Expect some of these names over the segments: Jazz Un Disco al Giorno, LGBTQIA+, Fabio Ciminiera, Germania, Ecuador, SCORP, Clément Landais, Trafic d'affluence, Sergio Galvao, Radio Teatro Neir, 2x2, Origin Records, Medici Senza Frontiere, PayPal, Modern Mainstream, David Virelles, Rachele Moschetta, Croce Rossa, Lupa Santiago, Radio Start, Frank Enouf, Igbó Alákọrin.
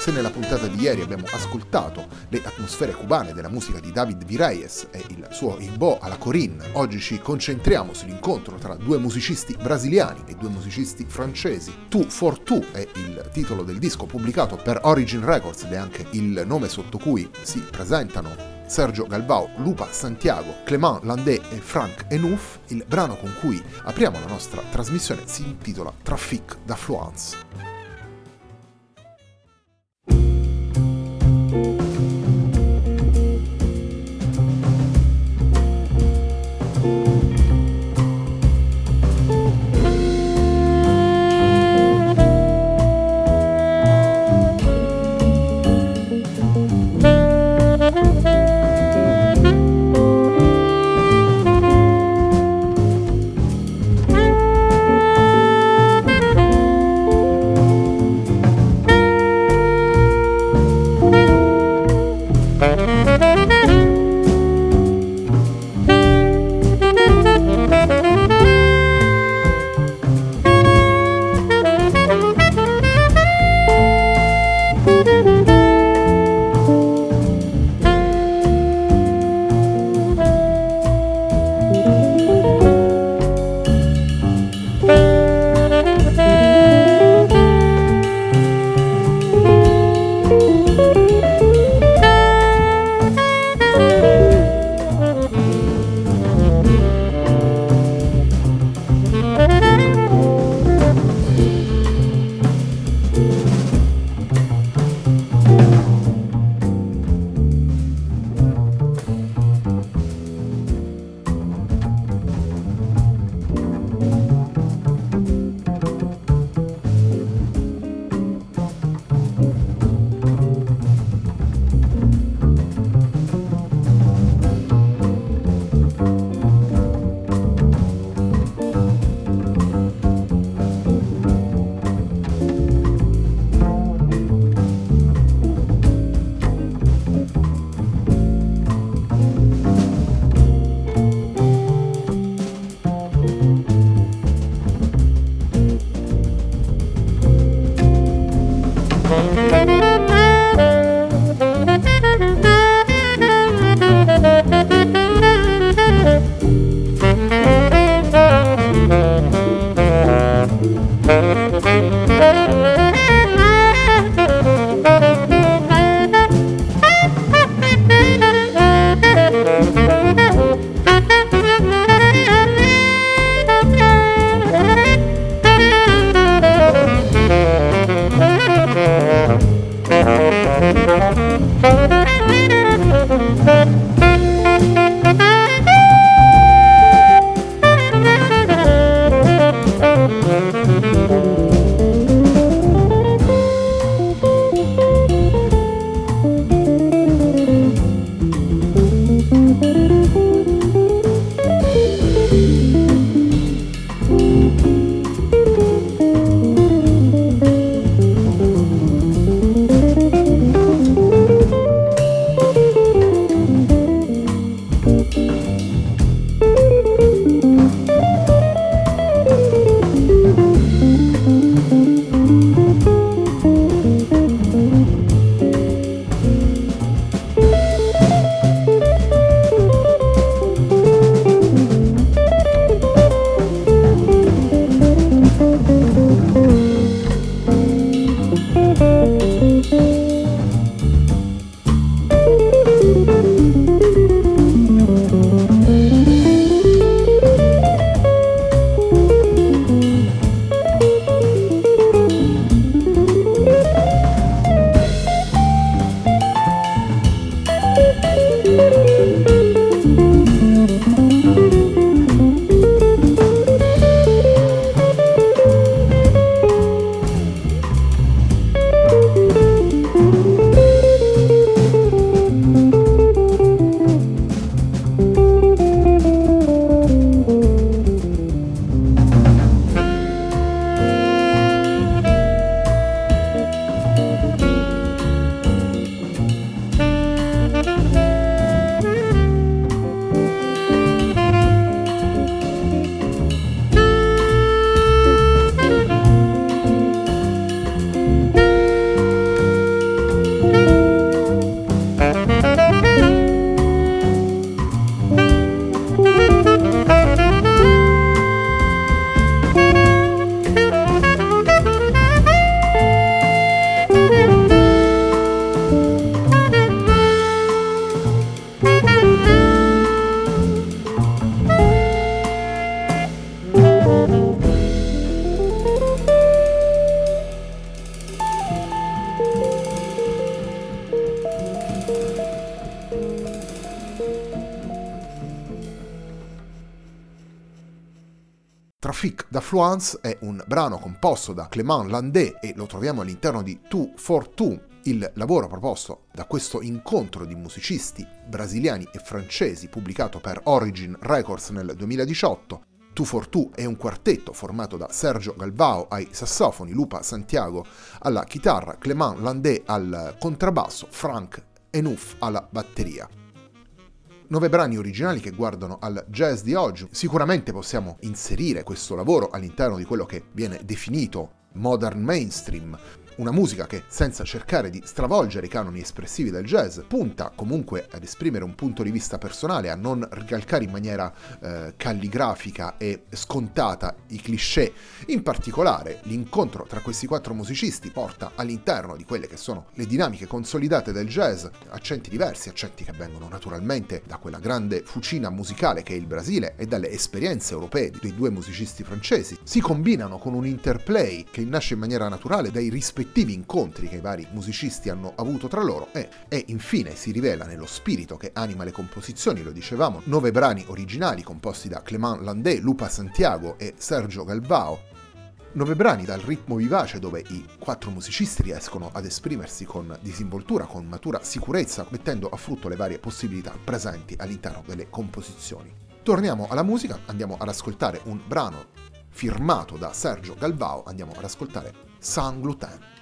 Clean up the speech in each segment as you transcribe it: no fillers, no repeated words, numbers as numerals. Se nella puntata di ieri abbiamo ascoltato le atmosfere cubane della musica di David Virelles e il suo Igbó Alákọrin, oggi ci concentriamo sull'incontro tra due musicisti brasiliani e due musicisti francesi. Two for Two è il titolo del disco pubblicato per Origin Records ed è anche il nome sotto cui si presentano Sergio Galvao, Lupa Santiago, Clément Landais e Frank Enouf. Il brano con cui apriamo la nostra trasmissione si intitola Trafic d'affluence. Trafic d'affluence è un brano composto da Clément Landais e lo troviamo all'interno di 242, il lavoro proposto da questo incontro di musicisti brasiliani e francesi pubblicato per Origin Records nel 2018. 242 è un quartetto formato da Sergio Galvao ai sassofoni, Lupa Santiago alla chitarra, Clément Landais al contrabbasso, Frank Enouf alla batteria. 9 brani originali che guardano al jazz di oggi. Sicuramente possiamo inserire questo lavoro all'interno di quello che viene definito Modern Mainstream, una musica che, senza cercare di stravolgere i canoni espressivi del jazz, punta comunque ad esprimere un punto di vista personale, a non ricalcare in maniera calligrafica e scontata i cliché. In particolare, l'incontro tra questi 4 musicisti porta all'interno di quelle che sono le dinamiche consolidate del jazz, accenti diversi, accenti che vengono naturalmente da quella grande fucina musicale che è il Brasile e dalle esperienze europee dei 2 musicisti francesi, si combinano con un interplay che nasce in maniera naturale dai rispettivi incontri che i vari musicisti hanno avuto tra loro e infine si rivela nello spirito che anima le composizioni. Lo dicevamo, 9 brani originali composti da Clément Landais, Lupa Santiago e Sergio Galvao, 9 brani dal ritmo vivace dove i 4 musicisti riescono ad esprimersi con disinvoltura, con matura sicurezza, mettendo a frutto le varie possibilità presenti all'interno delle composizioni. Torniamo alla musica, andiamo ad ascoltare un brano firmato da Sergio Galvao, andiamo ad ascoltare Sans Gluten.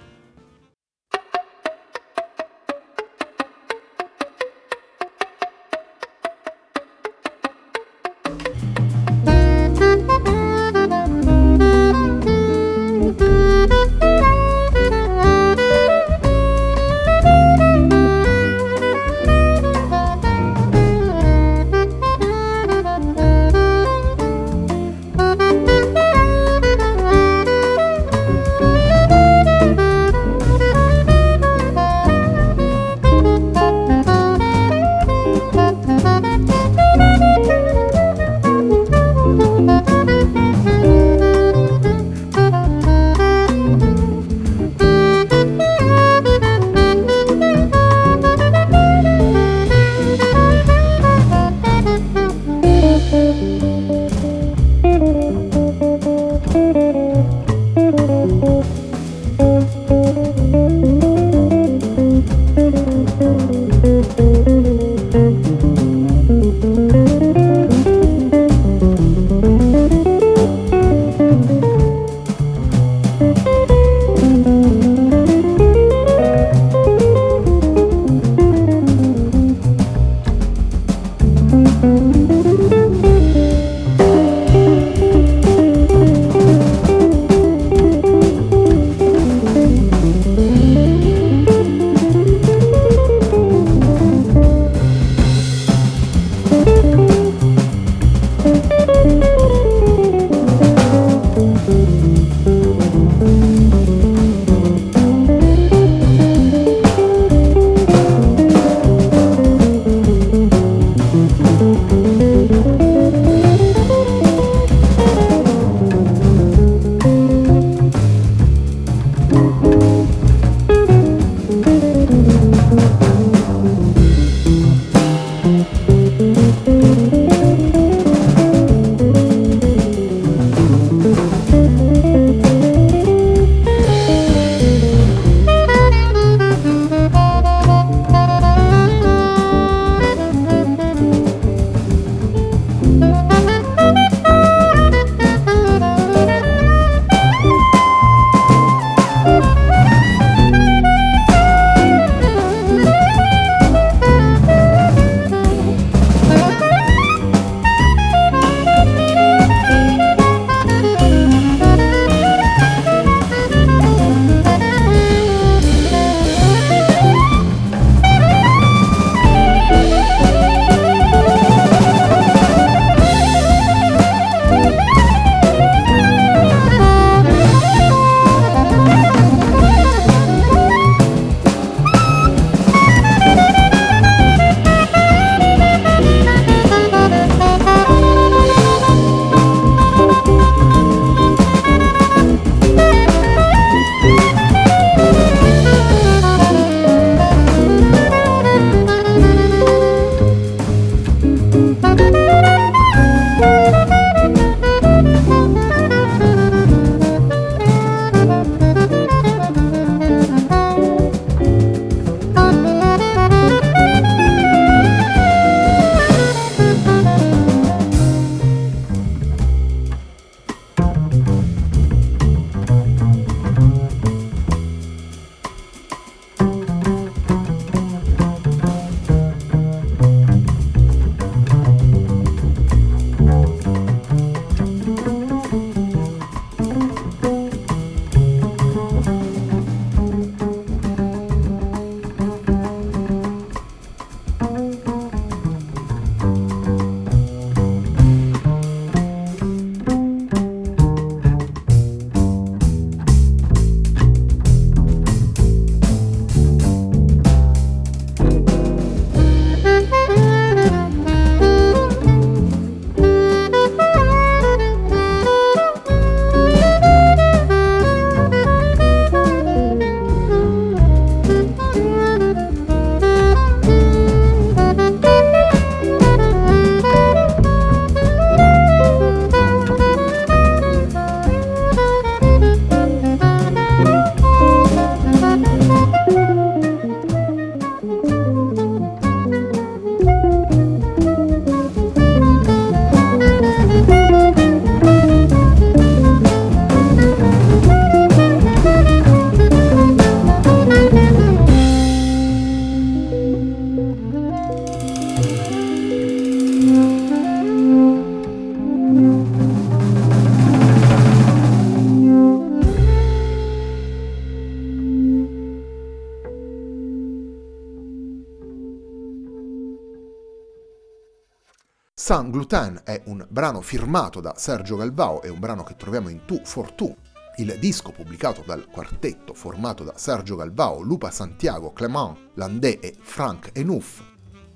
Sans Gluten è un brano firmato da Sergio Galvao, è un brano che troviamo in Tu for Tu, il disco pubblicato dal quartetto formato da Sergio Galvao, Lupa Santiago, Clément Landais e Frank Enouf.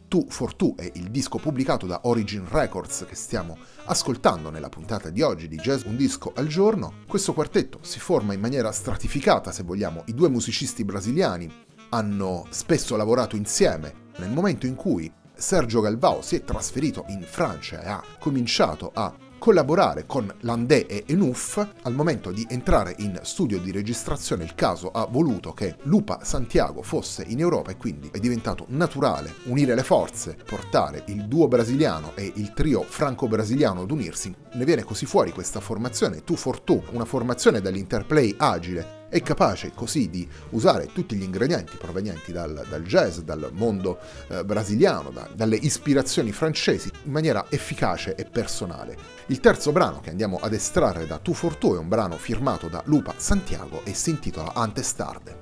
Tu for Tu è il disco pubblicato da Origin Records che stiamo ascoltando nella puntata di oggi di Jazz Un Disco al Giorno. Questo quartetto si forma in maniera stratificata, se vogliamo. I due musicisti brasiliani hanno spesso lavorato insieme. Nel momento in cui Sergio Galvao si è trasferito in Francia e ha cominciato a collaborare con Landais e Enouf, al momento di entrare in studio di registrazione il caso ha voluto che Lupa Santiago fosse in Europa e quindi è diventato naturale unire le forze, portare il duo brasiliano e il trio franco-brasiliano ad unirsi. Ne viene così fuori questa formazione Tu for Tu, una formazione dall'interplay agile, è capace così di usare tutti gli ingredienti provenienti dal jazz, dal mondo brasiliano, dalle ispirazioni francesi in maniera efficace e personale. Il terzo brano che andiamo ad estrarre da Tu for Tu è un brano firmato da Lupa Santiago e si intitola Antes Tarde.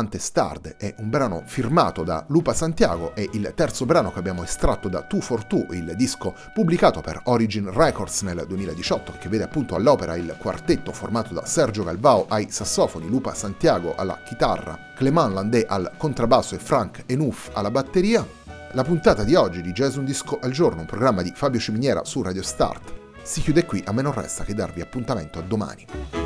Antes Tarde è un brano firmato da Lupa Santiago, è il terzo brano che abbiamo estratto da 242, il disco pubblicato per Origin Records nel 2018, che vede appunto all'opera il quartetto formato da Sergio Galvao ai sassofoni, Lupa Santiago alla chitarra, Clément Landais al contrabbasso e Frank Enouf alla batteria. La puntata di oggi di Jazz Un Disco al Giorno, un programma di Fabio Ciminiera su Radio Start, si chiude qui, a me non resta che darvi appuntamento a domani.